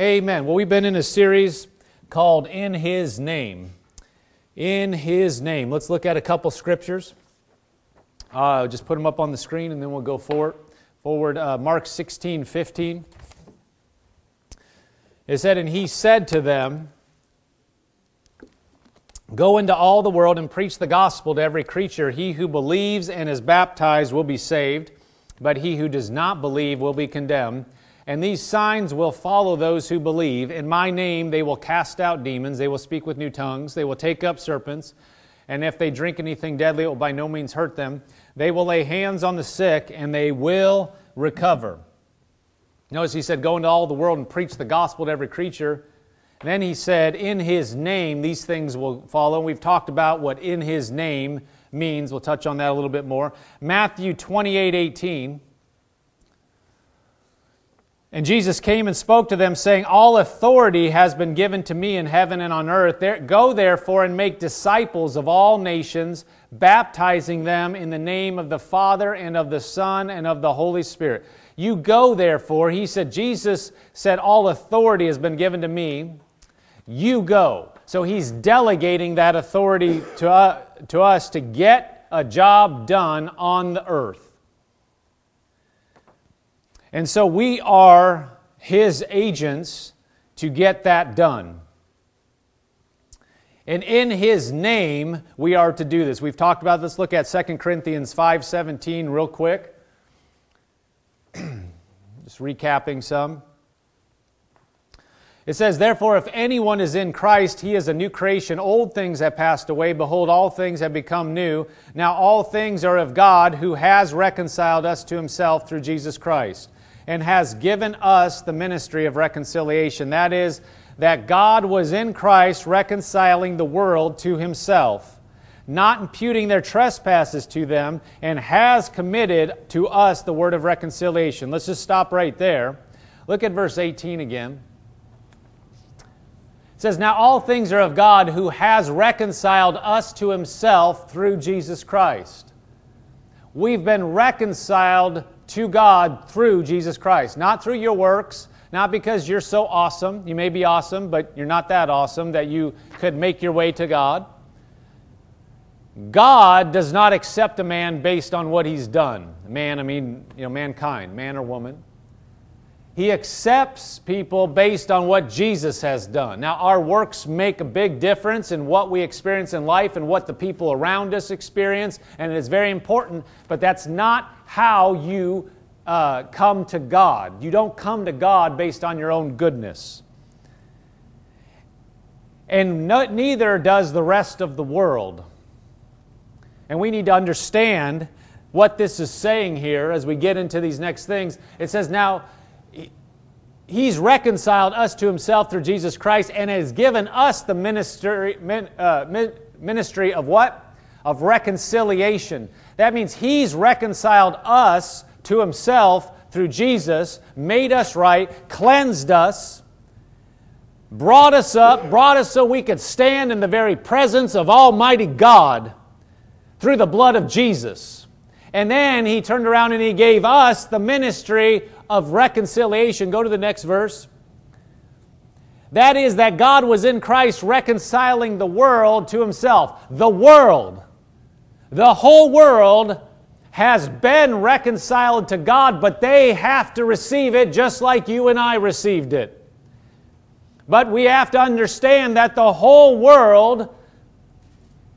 Amen. Well, we've been in a series called In His Name. In His Name. Let's look at a couple scriptures. Just put them up on the screen and then we'll go forward. Mark 16:15. It said, "And he said to them, Go into all the world and preach the gospel to every creature. He who believes and is baptized will be saved, but he who does not believe will be condemned. And these signs will follow those who believe. In my name they will cast out demons. They will speak with new tongues. They will take up serpents. And if they drink anything deadly, it will by no means hurt them. They will lay hands on the sick, and they will recover." Notice he said, "Go into all the world and preach the gospel to every creature." And then he said, "In his name these things will follow." And we've talked about what in his name means. We'll touch on that a little bit more. Matthew 28:18. "And Jesus came and spoke to them, saying, All authority has been given to me in heaven and on earth. Go therefore and make disciples of all nations, baptizing them in the name of the Father and of the Son and of the Holy Spirit." You go therefore, he said, Jesus said, all authority has been given to me. You go. So he's delegating that authority to us to get a job done on the earth. And so we are His agents to get that done. And in His name, we are to do this. We've talked about this. Look at 2 Corinthians 5:17 real quick. Just recapping some. It says, "Therefore, if anyone is in Christ, he is a new creation. Old things have passed away. Behold, all things have become new. Now all things are of God, who has reconciled us to Himself through Jesus Christ, and has given us the ministry of reconciliation." That is, that God was in Christ reconciling the world to Himself, not imputing their trespasses to them, and has committed to us the word of reconciliation. Let's just stop right there. Look at verse 18 again. It says, "Now all things are of God, who has reconciled us to Himself through Jesus Christ." We've been reconciled to God through Jesus Christ. Not through your works, not because you're so awesome. You may be awesome, but you're not that awesome that you could make your way to God. God does not accept a man based on what he's done. Man, I mean, mankind, man or woman. He accepts people based on what Jesus has done. Now, our works make a big difference in what we experience in life and what the people around us experience, and it's very important, but that's not how you come to God. You don't come to God based on your own goodness. And neither does the rest of the world. And we need to understand what this is saying here as we get into these next things. It says, now, He's reconciled us to Himself through Jesus Christ and has given us the ministry of what? Of reconciliation. That means He's reconciled us to Himself through Jesus, made us right, cleansed us, brought us up, brought us so we could stand in the very presence of Almighty God through the blood of Jesus. And then He turned around and He gave us the ministry of reconciliation. Go to the next verse. That is, that God was in Christ reconciling the world to Himself. The world, the whole world has been reconciled to God, but they have to receive it just like you and I received it. But we have to understand that the whole world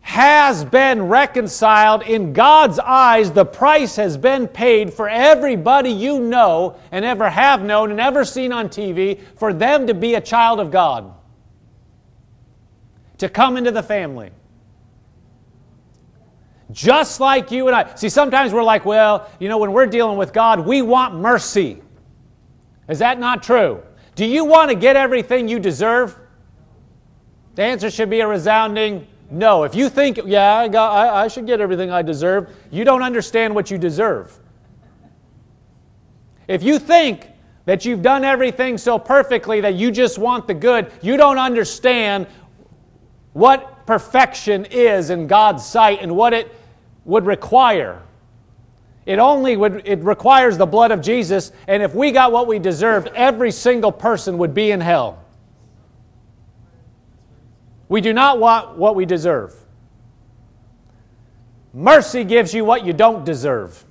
has been reconciled in God's eyes. The price has been paid for everybody you know and ever have known and ever seen on TV for them to be a child of God, to come into the family. Just like you and I. See, sometimes we're like, well, when we're dealing with God, we want mercy. Is that not true? Do you want to get everything you deserve? The answer should be a resounding no. If you think, I should get everything I deserve, you don't understand what you deserve. If you think that you've done everything so perfectly that you just want the good, you don't understand what perfection is in God's sight and what it would require. It requires the blood of Jesus, and if we got what we deserved, every single person would be in hell. We do not want what we deserve. Mercy gives you what you don't deserve.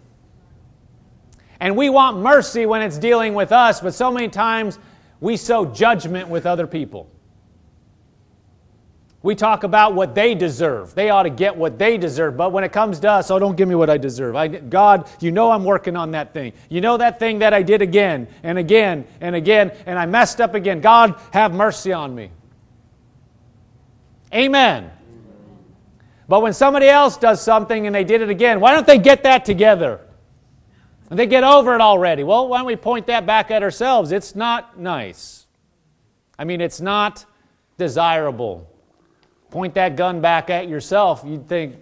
And we want mercy when it's dealing with us, but so many times we sow judgment with other people. We talk about what they deserve. They ought to get what they deserve. But when it comes to us, oh, don't give me what I deserve. God, you know I'm working on that thing. You know that thing that I did again and again and again, and I messed up again. God, have mercy on me. Amen. But when somebody else does something and they did it again, why don't they get that together? And they get over it already. Well, why don't we point that back at ourselves? It's not nice. I mean, it's not desirable. Point that gun back at yourself, you'd think,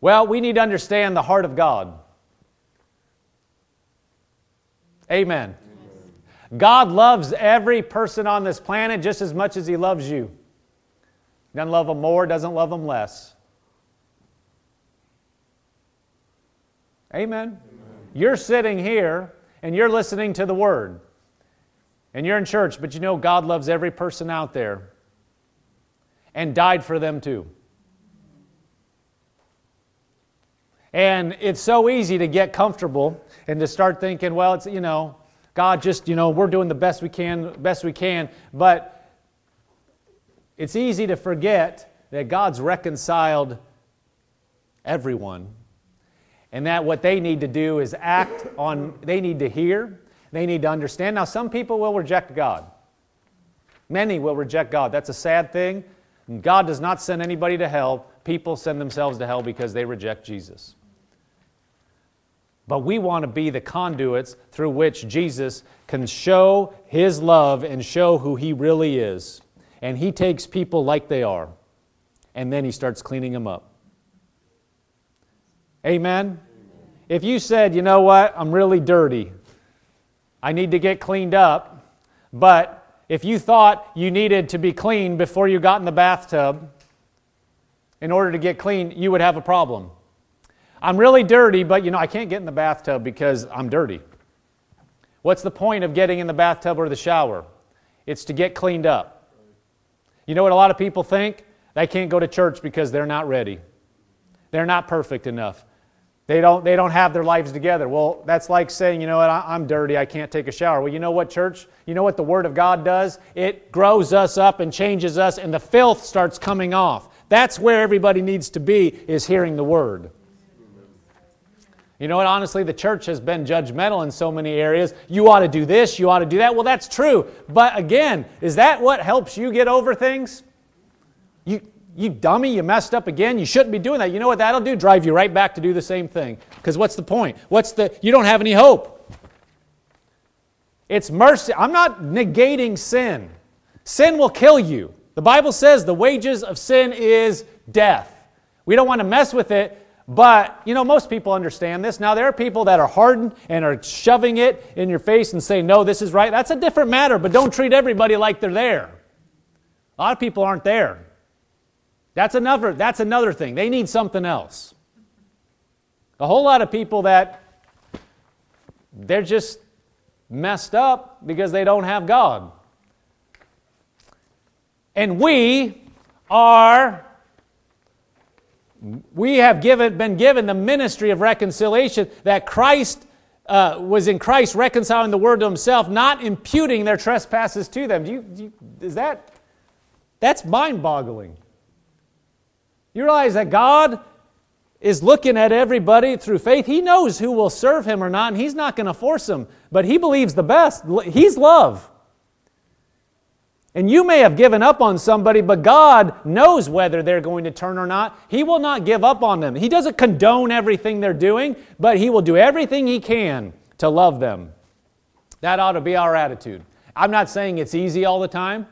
Well, we need to understand the heart of God. Amen. God loves every person on this planet just as much as He loves you. Doesn't love them more, doesn't love them less. Amen. You're sitting here and you're listening to the Word. And you're in church, but you know God loves every person out there. And died for them too. And it's so easy to get comfortable and to start thinking, well, it's, you know, God just, you know, we're doing the best we can. But it's easy to forget that God's reconciled everyone and that what they need to do is act on, they need to hear, they need to understand. Now, some people will reject God. Many will reject God. That's a sad thing. God does not send anybody to hell. People send themselves to hell because they reject Jesus. But we want to be the conduits through which Jesus can show His love and show who He really is. And He takes people like they are. And then He starts cleaning them up. Amen? If you said, you know what, I'm really dirty. I need to get cleaned up. But if you thought you needed to be clean before you got in the bathtub in order to get clean, you would have a problem. I'm really dirty, but you know, I can't get in the bathtub because I'm dirty. What's the point of getting in the bathtub or the shower? It's to get cleaned up. You know what a lot of people think? They can't go to church because they're not ready. They're not perfect enough. They don't have their lives together. Well, that's like saying, you know what, I'm dirty, I can't take a shower. Well, you know what, church? You know what the Word of God does? It grows us up and changes us, and the filth starts coming off. That's where everybody needs to be, is hearing the Word. You know what, honestly, the church has been judgmental in so many areas. You ought to do this, you ought to do that. Well, that's true. But again, is that what helps you get over things? You dummy, you messed up again. You shouldn't be doing that. You know what that'll do? Drive you right back to do the same thing. Because what's the point? You don't have any hope. It's mercy. I'm not negating sin. Sin will kill you. The Bible says the wages of sin is death. We don't want to mess with it, but, you know, most people understand this. Now, there are people that are hardened and are shoving it in your face and say, no, this is right. That's a different matter, but don't treat everybody like they're there. A lot of people aren't there. That's another thing. They need something else. A whole lot of people that they're just messed up because they don't have God. And we have been given the ministry of reconciliation, that Christ was in Christ reconciling the world to Himself, not imputing their trespasses to them. That's mind-boggling. You realize that God is looking at everybody through faith. He knows who will serve Him or not, and He's not going to force them. But He believes the best. He's love. And you may have given up on somebody, but God knows whether they're going to turn or not. He will not give up on them. He doesn't condone everything they're doing, but He will do everything He can to love them. That ought to be our attitude. I'm not saying it's easy all the time.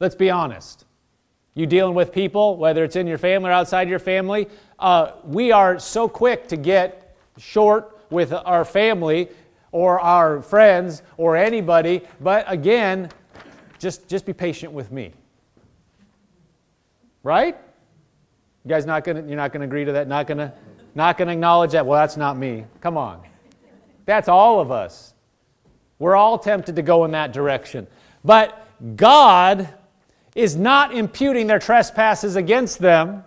Let's be honest. You dealing with people, whether it's in your family or outside your family, we are so quick to get short with our family or our friends or anybody. But again, just be patient with me. Right? You guys not gonna? You're not gonna agree to that? Not gonna? Not going to acknowledge that. Well, that's not me. Come on. That's all of us. We're all tempted to go in that direction. But God is not imputing their trespasses against them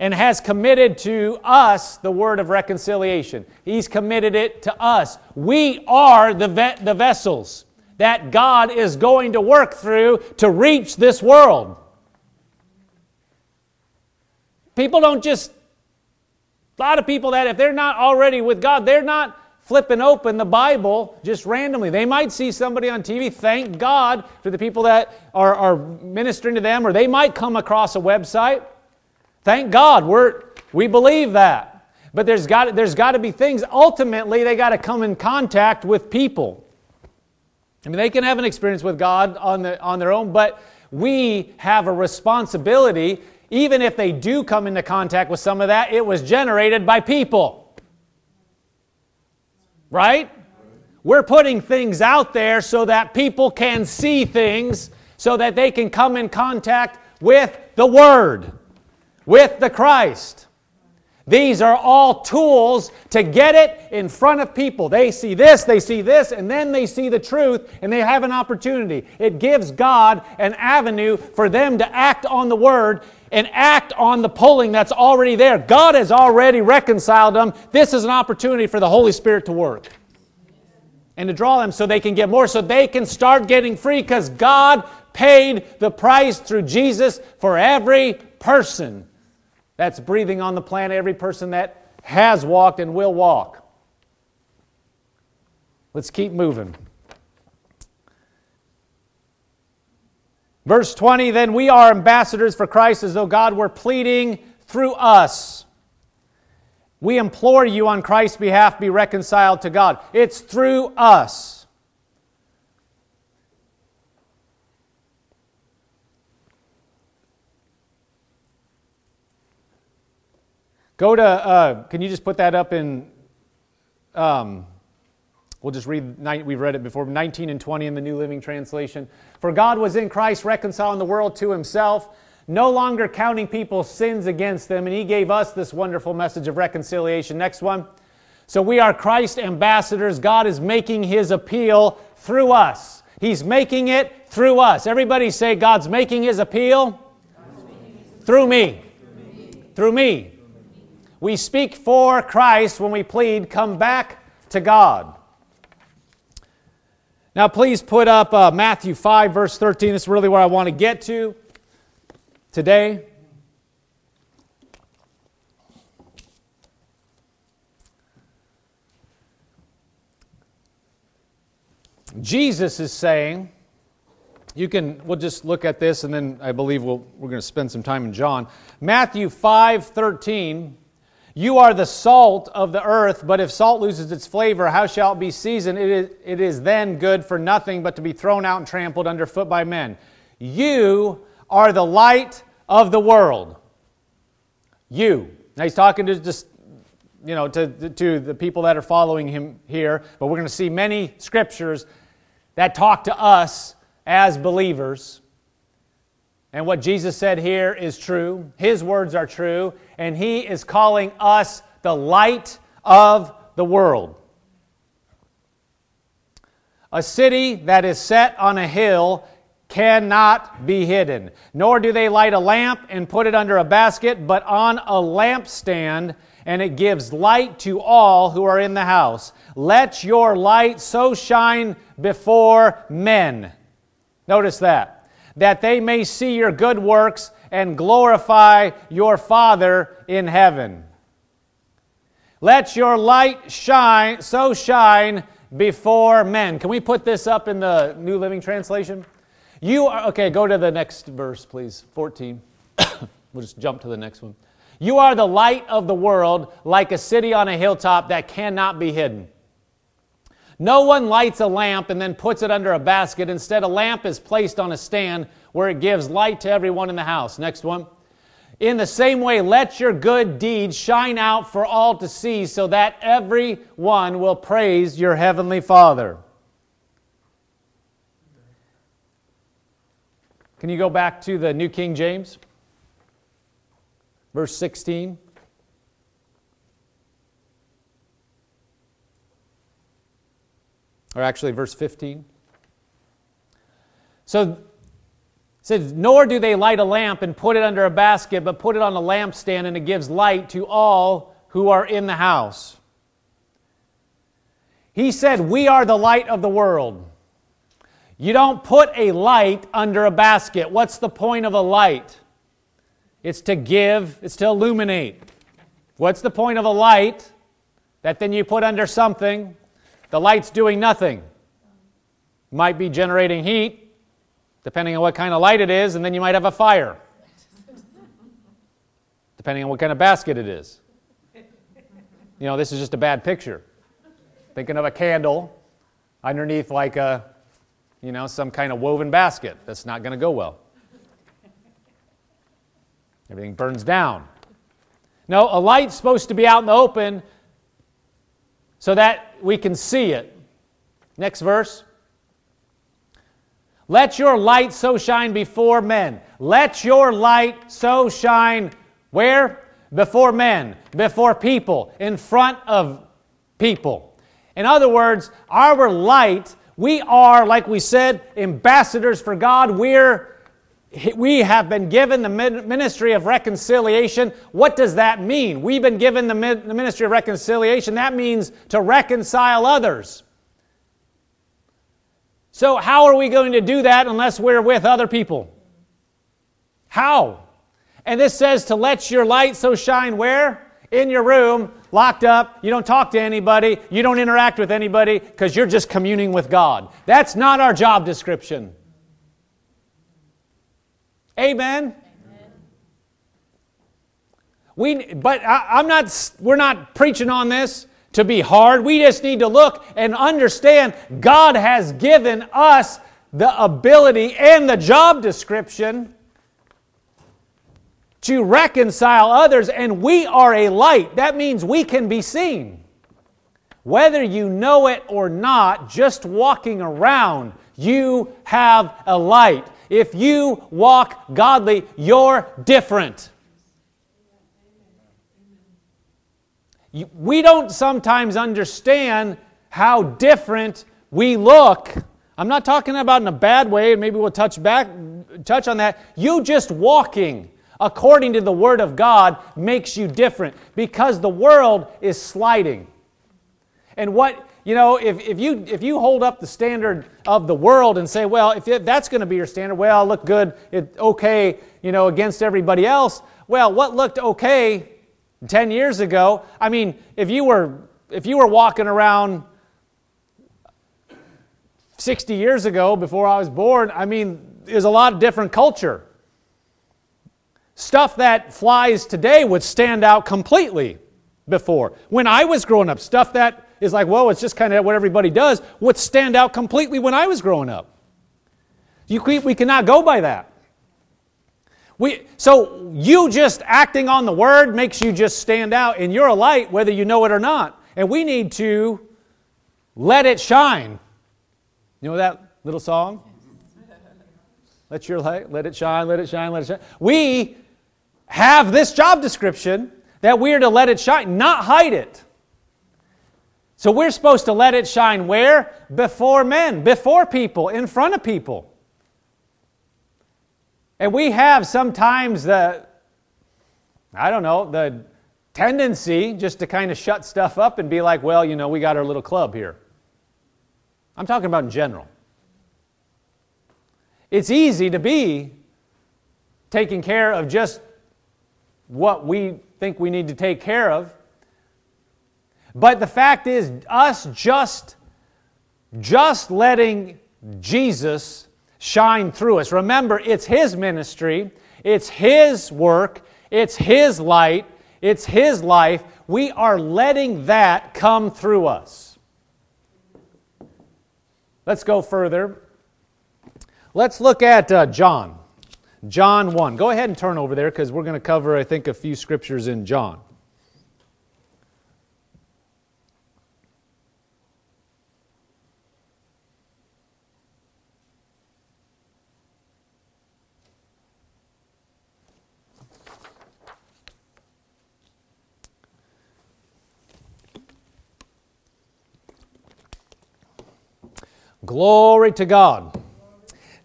and has committed to us the word of reconciliation. He's committed it to us. We are the vessels that God is going to work through to reach this world. People don't just... A lot of people that if they're not already with God, they're not flipping open the Bible just randomly. They might see somebody on TV, thank God for the people that are ministering to them, or they might come across a website. Thank God, we believe that. But there's got to be things, ultimately, they got to come in contact with people. I mean, they can have an experience with God on their own, but we have a responsibility. Even if they do come into contact with some of that, it was generated by people. Right? We're putting things out there so that people can see things, so that they can come in contact with the Word, with the Christ. These are all tools to get it in front of people. They see this, and then they see the truth, and they have an opportunity. It gives God an avenue for them to act on the Word and act on the pulling that's already there. God has already reconciled them. This is an opportunity for the Holy Spirit to work and to draw them so they can get more, so they can start getting free, because God paid the price through Jesus for every person that's breathing on the planet, every person that has walked and will walk. Let's keep moving. Verse 20, then we are ambassadors for Christ, as though God were pleading through us. We implore you on Christ's behalf, be reconciled to God. It's through us. Go to, can you just put that up in, we'll just read, we've read it before, 19 and 20 in the New Living Translation. For God was in Christ reconciling the world to Himself, no longer counting people's sins against them, and He gave us this wonderful message of reconciliation. Next one. So we are Christ's ambassadors. God is making His appeal through us. He's making it through us. Everybody say, God's making His appeal through me. Through me. We speak for Christ when we plead, come back to God. Now please put up Matthew 5, verse 13. This is really where I want to get to today. Jesus is saying, we'll just look at this, and then I believe we're going to spend some time in John. Matthew 5, 13. You are the salt of the earth, but if salt loses its flavor, how shall it be seasoned? It is then good for nothing but to be thrown out and trampled underfoot by men. You are the light of the world. You. Now he's talking to just, to the people that are following him here, but we're going to see many scriptures that talk to us as believers. And what Jesus said here is true. His words are true. And He is calling us the light of the world. A city that is set on a hill cannot be hidden, nor do they light a lamp and put it under a basket, but on a lampstand, and it gives light to all who are in the house. Let your light so shine before men. Notice that. That they may see your good works and glorify your Father in heaven. Let your light shine, so shine before men. Can we put this up in the New Living Translation? Okay, go to the next verse, please, 14. We'll just jump to the next one. You are the light of the world, like a city on a hilltop that cannot be hidden. No one lights a lamp and then puts it under a basket. Instead, a lamp is placed on a stand where it gives light to everyone in the house. Next one. In the same way, let your good deeds shine out for all to see, so that everyone will praise your heavenly Father. Can you go back to the New King James? Verse 16. or actually verse 15. So it says, nor do they light a lamp and put it under a basket, but put it on a lampstand, and it gives light to all who are in the house. He said, we are the light of the world. You don't put a light under a basket. What's the point of a light? It's to give, it's to illuminate. What's the point of a light that then you put under something? The light's doing nothing. Might be generating heat, depending on what kind of light it is, and then you might have a fire, depending on what kind of basket it is. You know, this is just a bad picture. Thinking of a candle underneath like a, you know, some kind of woven basket. That's not going to go well. Everything burns down. No, a light's supposed to be out in the open so that we can see it. Next verse. Let your light so shine before men. Let your light so shine where? Before men, before people, in front of people. In other words, our light, we are, like we said, ambassadors for God. We have been given the ministry of reconciliation. What does that mean? We've been given the ministry of reconciliation. That means to reconcile others. So how are we going to do that unless we're with other people? How? And this says to let your light so shine where? In your room, locked up. You don't talk to anybody. You don't interact with anybody because you're just communing with God. That's not our job description. Amen. Amen. We're not preaching on this to be hard. We just need to look and understand God has given us the ability and the job description to reconcile others, and we are a light. That means we can be seen. Whether you know it or not, just walking around, you have a light. If you walk godly, you're different. We don't sometimes understand how different we look. I'm not talking about in a bad way, and maybe we'll touch on that. You just walking according to the Word of God makes you different because the world is sliding. And what... You know, if you hold up the standard of the world and say, well, if that's going to be your standard, well, I'll look good, okay, you know, against everybody else. Well, what looked okay 10 years ago? I mean, if you were walking around 60 years ago before I was born, I mean, there's a lot of different culture. Stuff that flies today would stand out completely before. When I was growing up, stuff that is like, whoa, it's just kind of what everybody does, would stand out completely when I was growing up. We cannot go by that. So you just acting on the Word makes you just stand out, and you're a light whether you know it or not. And we need to let it shine. You know that little song? Let your light, let it shine, let it shine, let it shine. We have this job description that we are to let it shine, not hide it. So we're supposed to let it shine where? Before men, before people, in front of people. And we have sometimes the tendency just to kind of shut stuff up and be like, well, you know, we got our little club here. I'm talking about in general. It's easy to be taking care of just what we think we need to take care of. But the fact is, us just letting Jesus shine through us. Remember, it's His ministry, it's His work, it's His light, it's His life. We are letting that come through us. Let's go further. Let's look at John. John 1. Go ahead and turn over there because we're going to cover, I think, a few scriptures in John. Glory to God.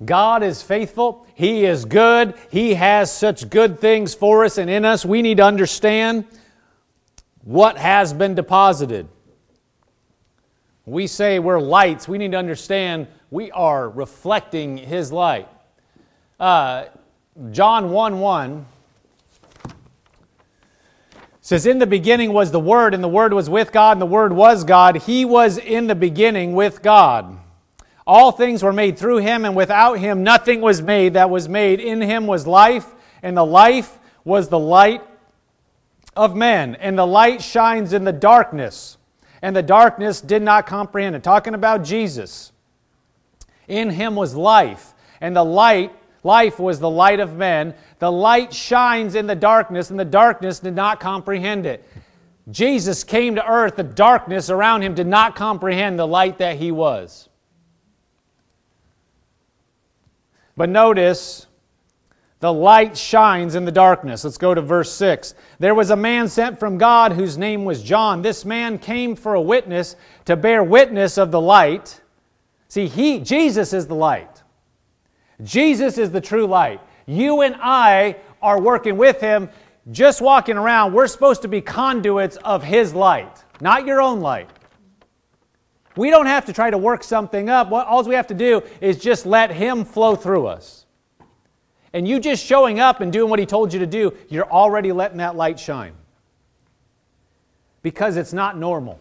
God is faithful. He is good. He has such good things for us and in us. We need to understand what has been deposited. We say we're lights. We need to understand we are reflecting His light. John 1:1 says, "In the beginning was the Word, and the Word was with God, and the Word was God. He was in the beginning with God. All things were made through Him, and without Him nothing was made that was made. In Him was life, and the life was the light of men. And the light shines in the darkness, and the darkness did not comprehend it." Talking about Jesus. In Him was life, and the life was the light of men. The light shines in the darkness, and the darkness did not comprehend it. Jesus came to earth. The darkness around Him did not comprehend the light that He was. But notice, the light shines in the darkness. Let's go to verse 6. "There was a man sent from God whose name was John. This man came for a witness, to bear witness of the light." See, Jesus is the light. Jesus is the true light. You and I are working with Him, just walking around. We're supposed to be conduits of His light, not your own light. We don't have to try to work something up. All we have to do is just let Him flow through us. And you just showing up and doing what He told you to do, you're already letting that light shine. Because it's not normal.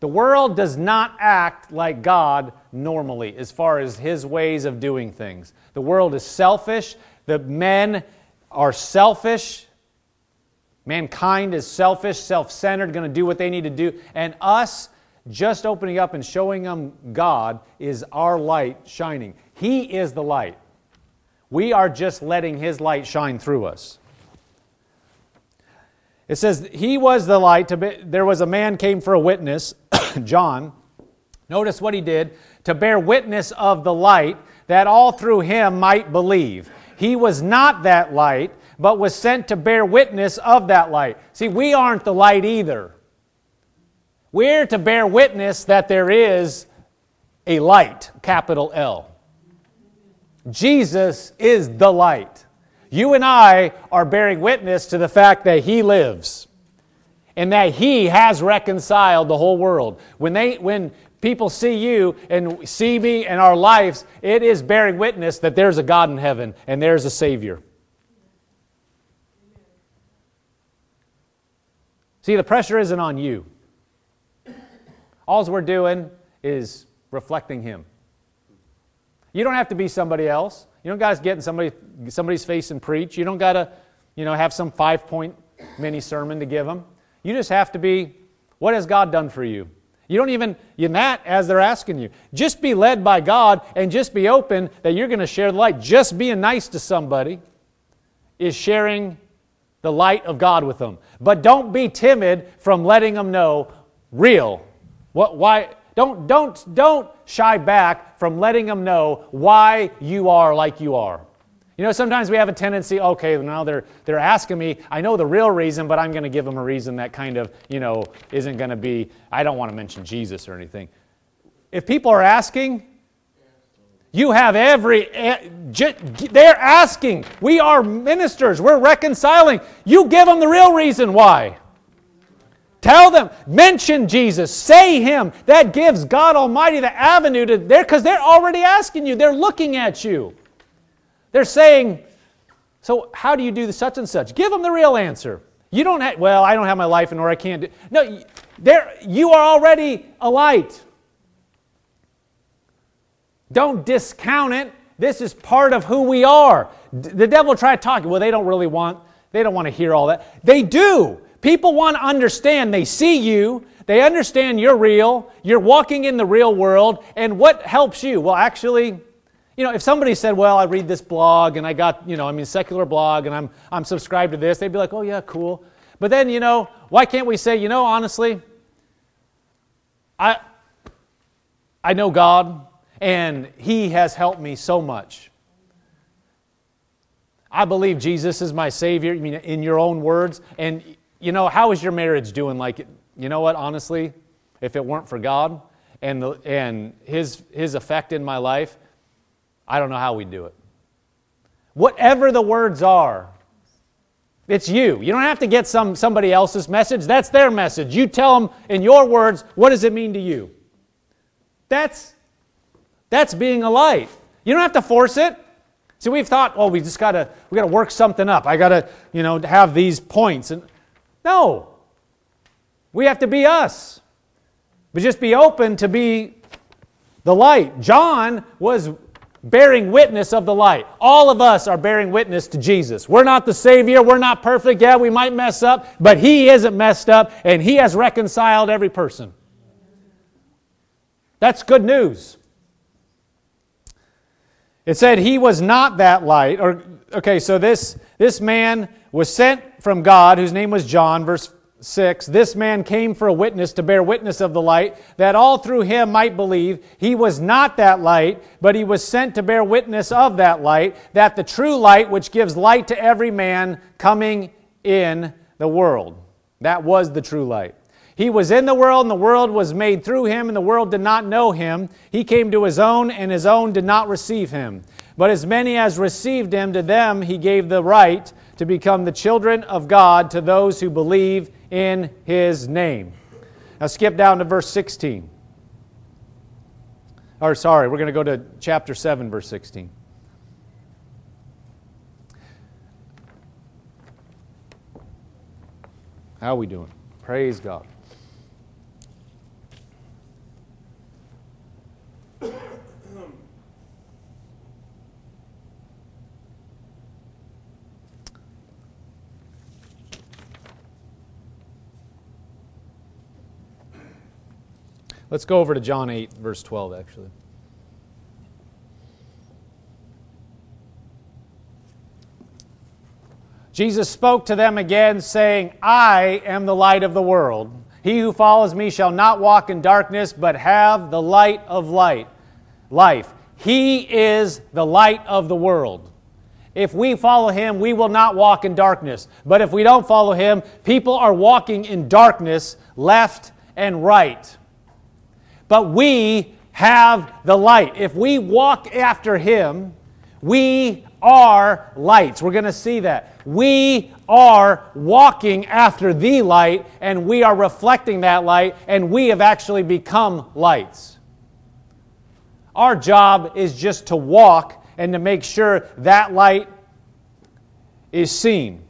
The world does not act like God normally as far as His ways of doing things. The world is selfish. The men are selfish. Mankind is selfish, self-centered, going to do what they need to do. And us, just opening up and showing them God is our light shining. He is the light. We are just letting His light shine through us. It says, "He was the light. There was a man came for a witness," John. Notice what he did. "To bear witness of the light, that all through him might believe. He was not that light, but was sent to bear witness of that light." See, we aren't the light either. We're to bear witness that there is a light, capital L. Jesus is the light. You and I are bearing witness to the fact that He lives and that He has reconciled the whole world. When people see you and see me and our lives, it is bearing witness that there's a God in heaven and there's a Savior. See, the pressure isn't on you. All we're doing is reflecting Him. You don't have to be somebody else. You don't got to get in somebody's face and preach. You don't got to, have some 5-point mini sermon to give them. You just have to be, what has God done for you? You don't even, in that, as they're asking you. Just be led by God and just be open that you're going to share the light. Just being nice to somebody is sharing the light of God with them. But don't be timid from letting them know real. Don't shy back from letting them know why you are like you are. Sometimes we have a tendency, okay, now they're asking me, I know the real reason, but I'm going to give them a reason that kind of, isn't going to be, I don't want to mention Jesus or anything. If people are asking, you have they're asking. We are ministers. We're reconciling. You give them the real reason why. Tell them, mention Jesus, say Him. That gives God Almighty the avenue to there, because they're already asking you. They're looking at you. They're saying, so how do you do the such and such? Give them the real answer. You don't have, well, I don't have my life in order, I can't do. No, you are already a light. Don't discount it. This is part of who we are. The devil tried talking. Well, they don't want to hear all that. They do. People want to understand. They see you. They understand you're real. You're walking in the real world. And what helps you? Well, actually, if somebody said, well, I read this blog and I got, secular blog and I'm subscribed to this, they'd be like, oh, yeah, cool. But then, why can't we say, honestly, I know God and He has helped me so much. I believe Jesus is my Savior, in your own words, and how is your marriage doing? Like, honestly, if it weren't for God, and his effect in my life, I don't know how we do it. Whatever the words are, it's you. You don't have to get somebody else's message. That's their message. You tell them in your words, what does it mean to you? That's being a light. You don't have to force it. See, we've thought, oh, we gotta work something up. I gotta, have these points. And no, we have to be us. But just be open to be the light. John was bearing witness of the light. All of us are bearing witness to Jesus. We're not the Savior. We're not perfect. Yeah, we might mess up, but He isn't messed up, and He has reconciled every person. That's good news. It said he was not that light. So this man was sent from God, whose name was John, verse 6. This man came for a witness, to bear witness of the light, that all through him might believe. He was not that light, but he was sent to bear witness of that light, that the true light, which gives light to every man, coming in the world. That was the true light. He was in the world, and the world was made through him, and the world did not know him. He came to his own, and his own did not receive him. But as many as received him, to them he gave the right to become the children of God, to those who believe in his name. Now skip down to verse 16. We're going to go to chapter 7, verse 16. How are we doing? Praise God. Let's go over to John 8, verse 12, actually. Jesus spoke to them again, saying, I am the light of the world. He who follows me shall not walk in darkness, but have the light of life. He is the light of the world. If we follow Him, we will not walk in darkness. But if we don't follow Him, people are walking in darkness left and right. But we have the light. If we walk after Him, we are lights. We're going to see that. We are walking after the light, and we are reflecting that light, and we have actually become lights. Our job is just to walk and to make sure that light is seen.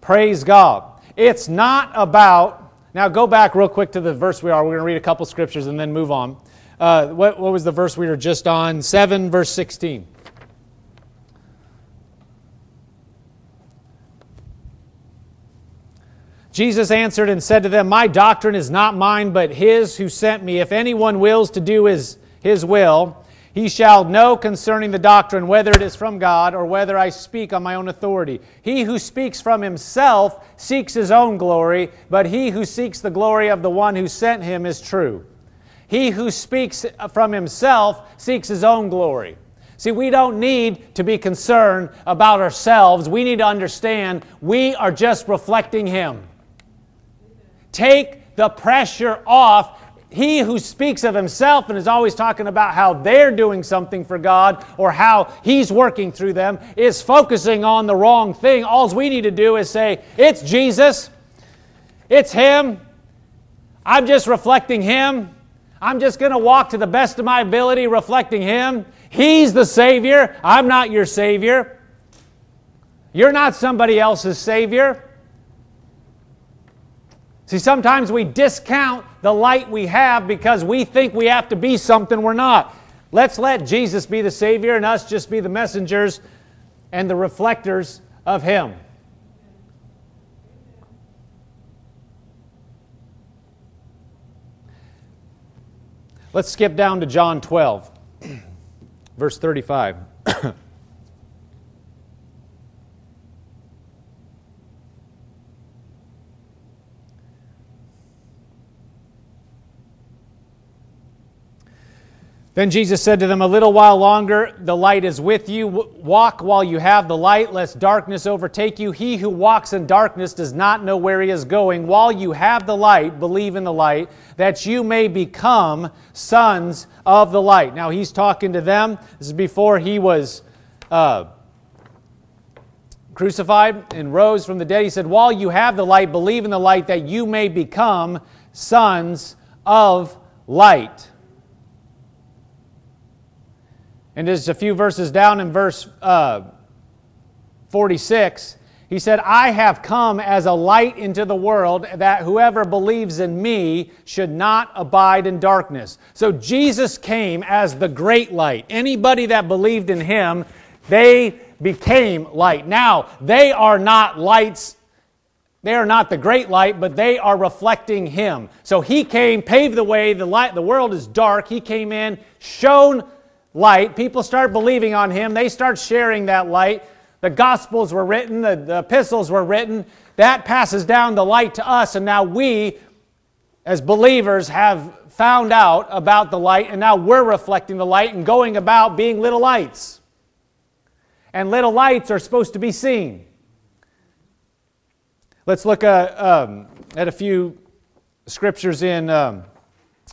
Praise God. It's not about... Now go back real quick to the verse we are. We're going to read a couple scriptures and then move on. What was the verse we were just on? 7, verse 16. Jesus answered and said to them, My doctrine is not mine, but His who sent me. If anyone wills to do His will, he shall know concerning the doctrine whether it is from God or whether I speak on my own authority. He who speaks from himself seeks his own glory, but he who seeks the glory of the one who sent him is true. He who speaks from himself seeks his own glory. See, we don't need to be concerned about ourselves. We need to understand we are just reflecting Him. Take the pressure off. He who speaks of himself and is always talking about how they're doing something for God or how He's working through them is focusing on the wrong thing. All we need to do is say, it's Jesus. It's Him. I'm just reflecting Him. I'm just going to walk to the best of my ability reflecting Him. He's the Savior. I'm not your Savior. You're not somebody else's Savior. See, sometimes we discount the light we have because we think we have to be something we're not. Let's let Jesus be the Savior and us just be the messengers and the reflectors of Him. Let's skip down to John 12, verse 35. Then Jesus said to them, "A little while longer, the light is with you. Walk while you have the light, lest darkness overtake you. He who walks in darkness does not know where he is going. While you have the light, believe in the light, that you may become sons of the light." Now, he's talking to them. This is before he was crucified and rose from the dead. He said, "While you have the light, believe in the light, that you may become sons of light." And just a few verses down in verse 46, he said, "I have come as a light into the world, that whoever believes in me should not abide in darkness." So Jesus came as the great light. Anybody that believed in him, they became light. Now, they are not lights. They are not the great light, but they are reflecting him. So he came, paved the way. The light, the world is dark. He came in, shone light. People start believing on him. They start sharing that light. The Gospels were written. The epistles were written. That passes down the light to us. And now we, as believers, have found out about the light. And now we're reflecting the light and going about being little lights. And little lights are supposed to be seen. Let's look at a few scriptures in,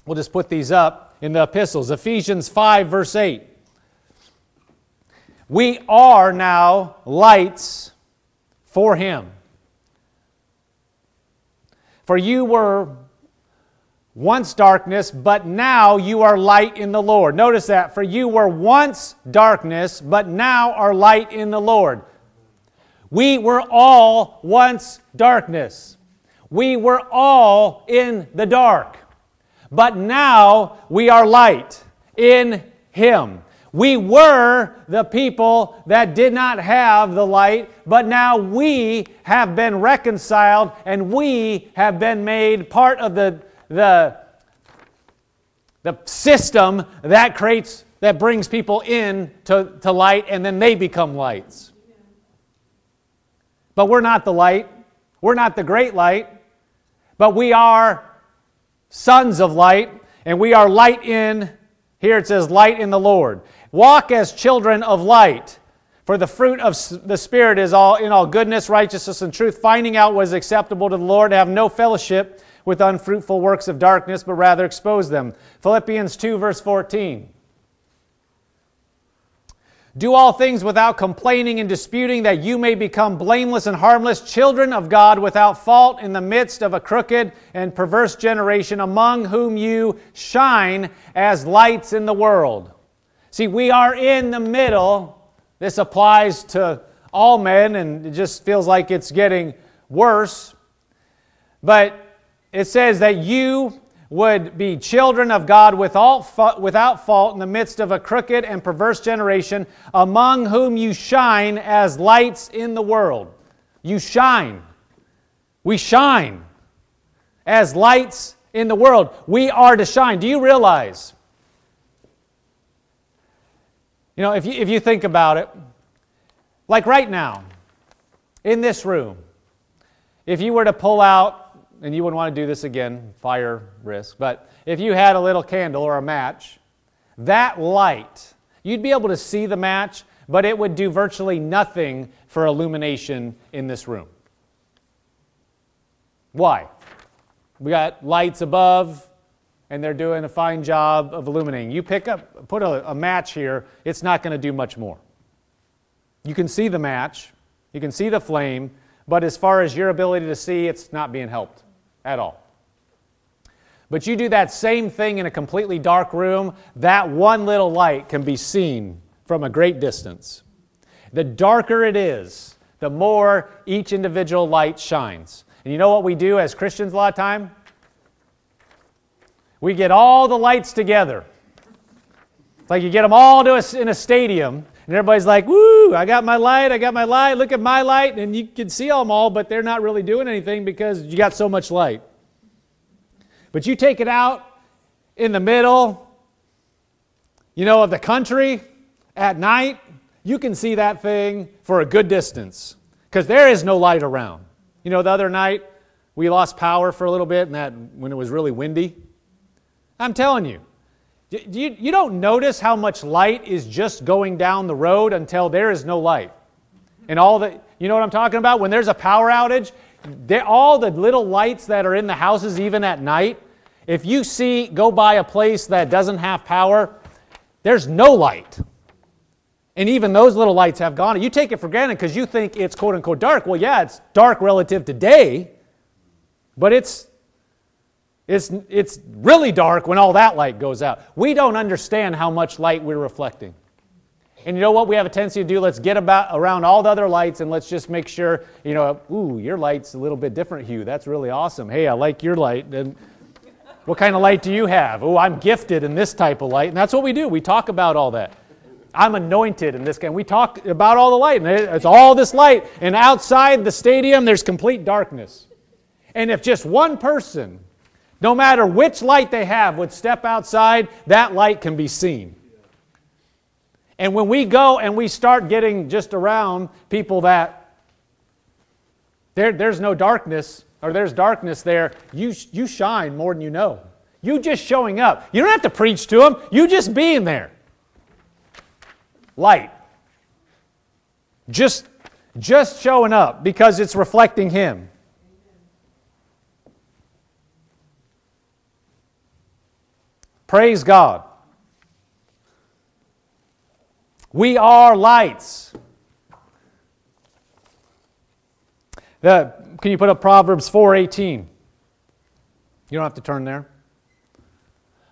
we'll just put these up. In the epistles, Ephesians 5, verse 8. We are now lights for him. "For you were once darkness, but now you are light in the Lord." Notice that. For you were once darkness, but now are light in the Lord. We were all once darkness. We were all in the dark. But now we are light in him. We were the people that did not have the light, but now we have been reconciled and we have been made part of the system that creates, that brings people in to light, and then they become lights. But we're not the light. We're not the great light, but we are sons of light, and we are light in, here it says, light in the Lord. "Walk as children of light, for the fruit of the Spirit is all in all goodness, righteousness, and truth, finding out what is acceptable to the Lord. Have no fellowship with unfruitful works of darkness, but rather expose them." Philippians 2, verse 14. "Do all things without complaining and disputing, that you may become blameless and harmless, children of God without fault in the midst of a crooked and perverse generation, among whom you shine as lights in the world." See, we are in the middle. This applies to all men, and it just feels like it's getting worse. But it says that you would be children of God without fault in the midst of a crooked and perverse generation, among whom you shine as lights in the world. You shine. We shine as lights in the world. We are to shine. Do you realize? You know, if you think about it, like right now, in this room, if you were to pull out, and you wouldn't want to do this again, fire risk, but if you had a little candle or a match, that light, you'd be able to see the match, but it would do virtually nothing for illumination in this room. Why? We got lights above, and they're doing a fine job of illuminating. You put a match here, it's not going to do much more. You can see the match, you can see the flame, but as far as your ability to see, it's not being helped at all. But you do that same thing in a completely dark room, that one little light can be seen from a great distance. The darker it is, the more each individual light shines. And you know what we do as Christians a lot of time? We get all the lights together. It's like you get them all in a stadium, and everybody's like, "Woo, I got my light, look at my light," and you can see them all, but they're not really doing anything because you got so much light. But you take it out in the middle, you know, of the country at night, you can see that thing for a good distance because there is no light around. You know, the other night we lost power for a little bit, and that when it was really windy. I'm telling you, You don't notice how much light is just going down the road until there is no light. And all the, you know what I'm talking about? When there's a power outage, all the little lights that are in the houses even at night, if you see, go by a place that doesn't have power, there's no light. And even those little lights have gone. You take it for granted because you think it's quote unquote dark. Well, yeah, it's dark relative to day, but it's really dark when all that light goes out. We don't understand how much light we're reflecting. And you know what we have a tendency to do? Let's get around all the other lights and let's just make sure, you know, ooh, your light's a little bit different hue. That's really awesome. Hey, I like your light. And what kind of light do you have? Oh, I'm gifted in this type of light. And that's what we do. We talk about all that. I'm anointed in this game. We talk about all the light. And it's all this light. And outside the stadium, there's complete darkness. And if just one person, no matter which light they have, would step outside, that light can be seen. And when we go and we start getting just around people that there's no darkness, or there's darkness there, you shine more than you know. You just showing up. You don't have to preach to them. You just being there. Light. Just showing up because it's reflecting Him. Praise God. We are lights. Can you put up Proverbs 4:18? You don't have to turn there.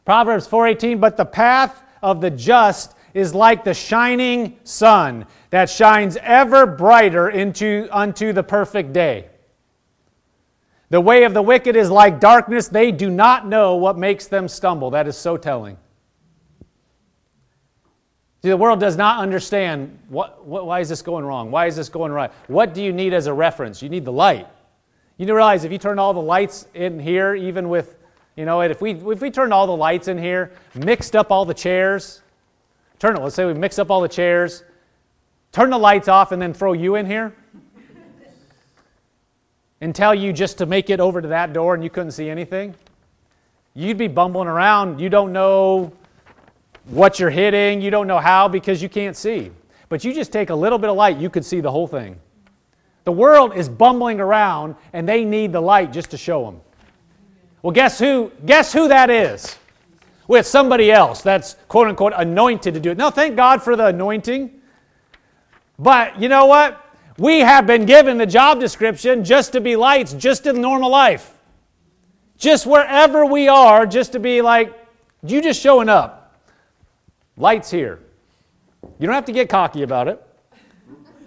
Proverbs 4:18, but the path of the just is like the shining sun that shines ever brighter unto the perfect day. The way of the wicked is like darkness. They do not know what makes them stumble. That is so telling. See, the world does not understand, why is this going wrong? Why is this going right? What do you need as a reference? You need the light. You need to realize if you turn all the lights in here, even with, you know, if we turn all the lights in here, mixed up all the chairs, let's say we mix up all the chairs, turn the lights off and then throw you in here. And tell you just to make it over to that door and you couldn't see anything, you'd be bumbling around. You don't know what you're hitting. You don't know how because you can't see. But you just take a little bit of light, you could see the whole thing. The world is bumbling around and they need the light just to show them. Well, guess who that is? Well, it's somebody else that's quote-unquote anointed to do it. Now, thank God for the anointing. But you know what? We have been given the job description just to be lights, just in normal life. Just wherever we are, just to be like, you just showing up. Light's here. You don't have to get cocky about it.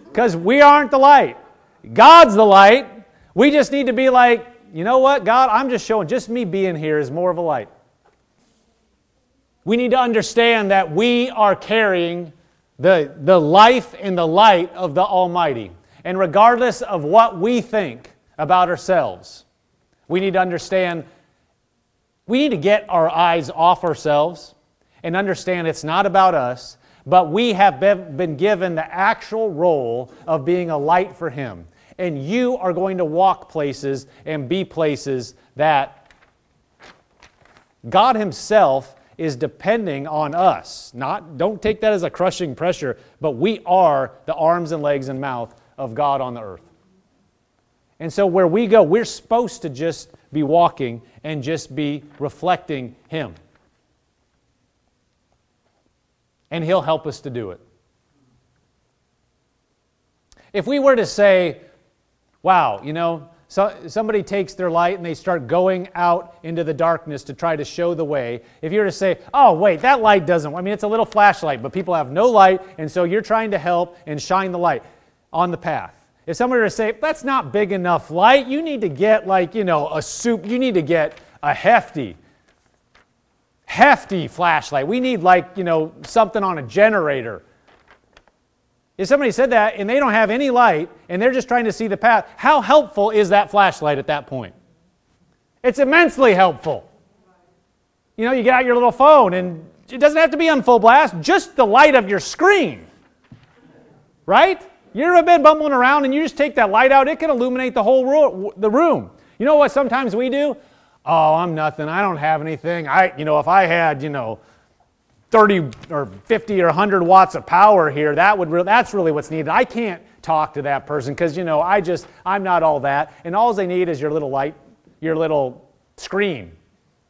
Because we aren't the light. God's the light. We just need to be like, you know what, God, I'm just showing, just me being here is more of a light. We need to understand that we are carrying the life and the light of the Almighty. And regardless of what we think about ourselves, we need to understand, we need to get our eyes off ourselves and understand it's not about us, but we have been given the actual role of being a light for Him. And you are going to walk places and be places that God Himself is depending on us. Don't take that as a crushing pressure, but we are the arms and legs and mouth of God on the earth. And so where we go, we're supposed to just be walking and just be reflecting Him. And He'll help us to do it. If we were to say, wow, you know, so somebody takes their light and they start going out into the darkness to try to show the way. If you were to say, oh, wait, that light doesn't, I mean, it's a little flashlight, but people have no light, and so you're trying to help and shine the light on the path. If somebody were to say, that's not big enough light, you need to get like, you know, a soup, you need to get a hefty flashlight. We need like, you know, something on a generator. If somebody said that and they don't have any light and they're just trying to see the path, how helpful is that flashlight at that point? It's immensely helpful. You know, you get out your little phone and it doesn't have to be on full blast, just the light of your screen. Right? You've ever been bumbling around and you just take that light out, it can illuminate the whole room. You know what sometimes we do? Oh, I'm nothing. I don't have anything. If I had, 30 or 50 or 100 watts of power here. That's really what's needed. I can't talk to that person because, you know, I'm not all that. And all they need is your little light, your little screen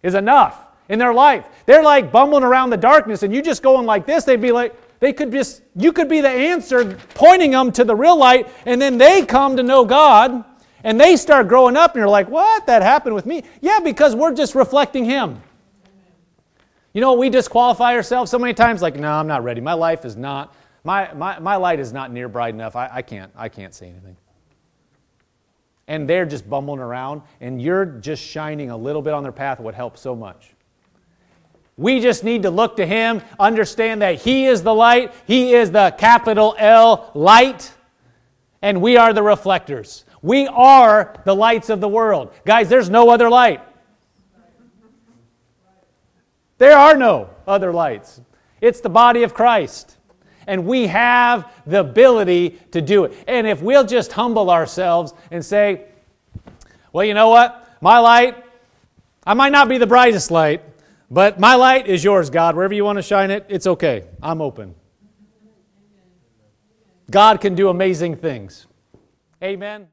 is enough in their life. They're like bumbling around the darkness, and you just going like this, they'd be like, you could be the answer, pointing them to the real light, and then they come to know God, and they start growing up, and you're like, what? That happened with me? Yeah, because we're just reflecting Him. You know, we disqualify ourselves so many times, like, no, I'm not ready. My life is not, my light is not near bright enough. I can't see anything. And they're just bumbling around, and you're just shining a little bit on their path would help so much. We just need to look to Him, understand that He is the light. He is the capital L light, and we are the reflectors. We are the lights of the world. Guys, there's no other light. There are no other lights. It's the body of Christ, and we have the ability to do it. And if we'll just humble ourselves and say, well, you know what? My light, I might not be the brightest light, but my light is yours, God. Wherever you want to shine it, it's okay. I'm open. God can do amazing things. Amen.